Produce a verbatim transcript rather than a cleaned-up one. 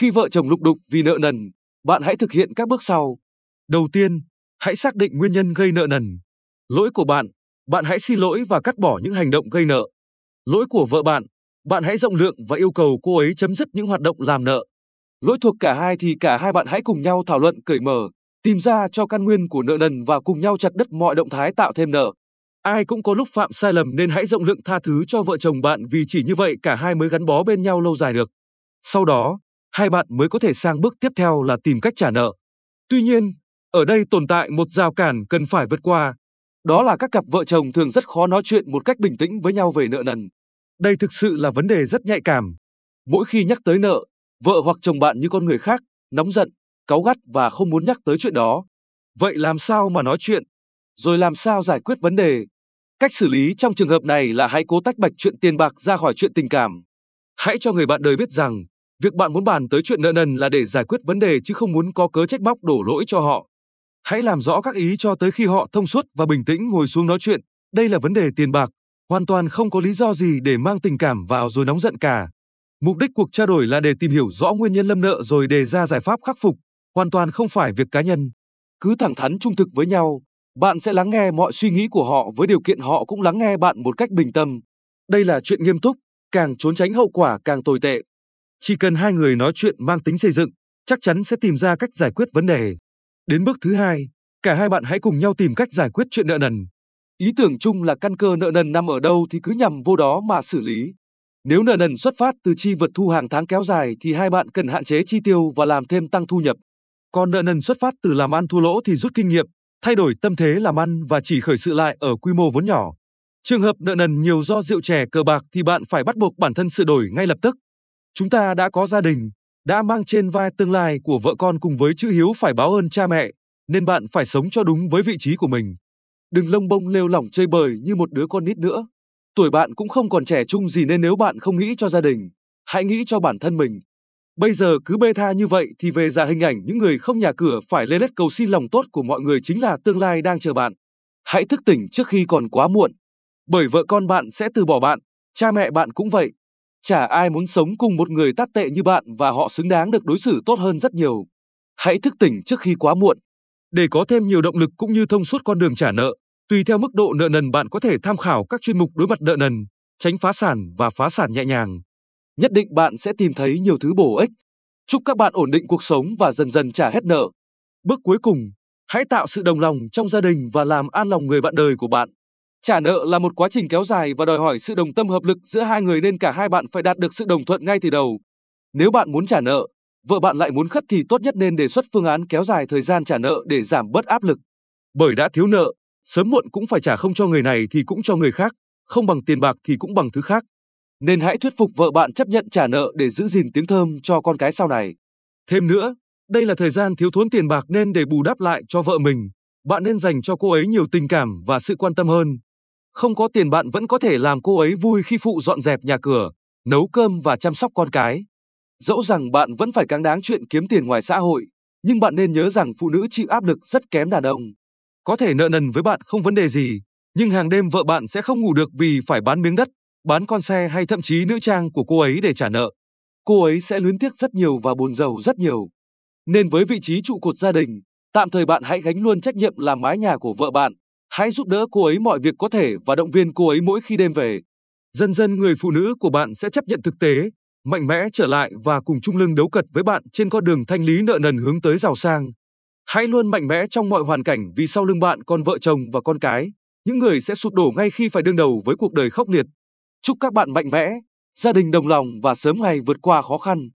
Khi vợ chồng lục đục vì nợ nần, bạn hãy thực hiện các bước sau. Đầu tiên, hãy xác định nguyên nhân gây nợ nần. Lỗi của bạn, bạn hãy xin lỗi và cắt bỏ những hành động gây nợ. Lỗi của vợ bạn, bạn hãy rộng lượng và yêu cầu cô ấy chấm dứt những hoạt động làm nợ. Lỗi thuộc cả hai thì cả hai bạn hãy cùng nhau thảo luận cởi mở, tìm ra cho căn nguyên của nợ nần và cùng nhau chặt đứt mọi động thái tạo thêm nợ. Ai cũng có lúc phạm sai lầm nên hãy rộng lượng tha thứ cho vợ chồng bạn, vì chỉ như vậy cả hai mới gắn bó bên nhau lâu dài được. Sau đó, hai bạn mới có thể sang bước tiếp theo là tìm cách trả nợ. Tuy nhiên, ở đây tồn tại một rào cản cần phải vượt qua. Đó là các cặp vợ chồng thường rất khó nói chuyện một cách bình tĩnh với nhau về nợ nần. Đây thực sự là vấn đề rất nhạy cảm. Mỗi khi nhắc tới nợ, vợ hoặc chồng bạn như con người khác, nóng giận, cáu gắt và không muốn nhắc tới chuyện đó. Vậy làm sao mà nói chuyện? Rồi làm sao giải quyết vấn đề? Cách xử lý trong trường hợp này là hãy cố tách bạch chuyện tiền bạc ra khỏi chuyện tình cảm. Hãy cho người bạn đời biết rằng, việc bạn muốn bàn tới chuyện nợ nần là để giải quyết vấn đề chứ không muốn có cớ trách móc đổ lỗi cho họ. Hãy làm rõ các ý cho tới khi họ thông suốt và bình tĩnh ngồi xuống nói chuyện. Đây là vấn đề tiền bạc, hoàn toàn không có lý do gì để mang tình cảm vào rồi nóng giận cả. Mục đích cuộc trao đổi là để tìm hiểu rõ nguyên nhân lâm nợ rồi đề ra giải pháp khắc phục, hoàn toàn không phải việc cá nhân. Cứ thẳng thắn trung thực với nhau, bạn sẽ lắng nghe mọi suy nghĩ của họ với điều kiện họ cũng lắng nghe bạn một cách bình tâm. Đây là chuyện nghiêm túc, càng trốn tránh hậu quả càng tồi tệ. Chỉ cần hai người nói chuyện mang tính xây dựng, chắc chắn sẽ tìm ra cách giải quyết vấn đề. Đến bước thứ hai, cả hai bạn hãy cùng nhau tìm cách giải quyết chuyện nợ nần. Ý tưởng chung là căn cơ nợ nần nằm ở đâu thì cứ nhằm vô đó mà xử lý. Nếu nợ nần xuất phát từ chi vật thu hàng tháng kéo dài thì hai bạn cần hạn chế chi tiêu và làm thêm tăng thu nhập. Còn nợ nần xuất phát từ làm ăn thua lỗ thì rút kinh nghiệm, thay đổi tâm thế làm ăn và chỉ khởi sự lại ở quy mô vốn nhỏ. Trường hợp nợ nần nhiều do rượu chè cờ bạc thì bạn phải bắt buộc bản thân sửa đổi ngay lập tức. Chúng ta đã có gia đình, đã mang trên vai tương lai của vợ con cùng với chữ hiếu phải báo ơn cha mẹ, nên bạn phải sống cho đúng với vị trí của mình. Đừng lông bông lêu lỏng chơi bời như một đứa con nít nữa. Tuổi bạn cũng không còn trẻ trung gì nên nếu bạn không nghĩ cho gia đình, hãy nghĩ cho bản thân mình. Bây giờ cứ bê tha như vậy thì về già hình ảnh những người không nhà cửa phải lê lết cầu xin lòng tốt của mọi người chính là tương lai đang chờ bạn. Hãy thức tỉnh trước khi còn quá muộn. Bởi vợ con bạn sẽ từ bỏ bạn, cha mẹ bạn cũng vậy. Chả ai muốn sống cùng một người tát tệ như bạn và họ xứng đáng được đối xử tốt hơn rất nhiều. Hãy thức tỉnh trước khi quá muộn. Để có thêm nhiều động lực cũng như thông suốt con đường trả nợ, tùy theo mức độ nợ nần bạn có thể tham khảo các chuyên mục đối mặt nợ nần, tránh phá sản và phá sản nhẹ nhàng. Nhất định bạn sẽ tìm thấy nhiều thứ bổ ích. Chúc các bạn ổn định cuộc sống và dần dần trả hết nợ. Bước cuối cùng, hãy tạo sự đồng lòng trong gia đình và làm an lòng người bạn đời của bạn. Trả nợ là một quá trình kéo dài và đòi hỏi sự đồng tâm hợp lực giữa hai người nên cả hai bạn phải đạt được sự đồng thuận ngay từ đầu. Nếu bạn muốn trả nợ, vợ bạn lại muốn khất thì tốt nhất nên đề xuất phương án kéo dài thời gian trả nợ để giảm bớt áp lực. Bởi đã thiếu nợ, sớm muộn cũng phải trả, không cho người này thì cũng cho người khác, không bằng tiền bạc thì cũng bằng thứ khác. Nên hãy thuyết phục vợ bạn chấp nhận trả nợ để giữ gìn tiếng thơm cho con cái sau này. Thêm nữa, đây là thời gian thiếu thốn tiền bạc nên để bù đắp lại cho vợ mình, bạn nên dành cho cô ấy nhiều tình cảm và sự quan tâm hơn. Không có tiền bạn vẫn có thể làm cô ấy vui khi phụ dọn dẹp nhà cửa, nấu cơm và chăm sóc con cái. Dẫu rằng bạn vẫn phải cáng đáng chuyện kiếm tiền ngoài xã hội, nhưng bạn nên nhớ rằng phụ nữ chịu áp lực rất kém đàn ông. Có thể nợ nần với bạn không vấn đề gì, nhưng hàng đêm vợ bạn sẽ không ngủ được vì phải bán miếng đất, bán con xe hay thậm chí nữ trang của cô ấy để trả nợ. Cô ấy sẽ luyến tiếc rất nhiều và buồn rầu rất nhiều. Nên với vị trí trụ cột gia đình, tạm thời bạn hãy gánh luôn trách nhiệm làm mái nhà của vợ bạn. Hãy giúp đỡ cô ấy mọi việc có thể và động viên cô ấy mỗi khi đêm về. Dần dần người phụ nữ của bạn sẽ chấp nhận thực tế, mạnh mẽ trở lại và cùng chung lưng đấu cật với bạn trên con đường thanh lý nợ nần hướng tới giàu sang. Hãy luôn mạnh mẽ trong mọi hoàn cảnh vì sau lưng bạn còn vợ chồng và con cái, những người sẽ sụp đổ ngay khi phải đương đầu với cuộc đời khốc liệt. Chúc các bạn mạnh mẽ, gia đình đồng lòng và sớm ngày vượt qua khó khăn.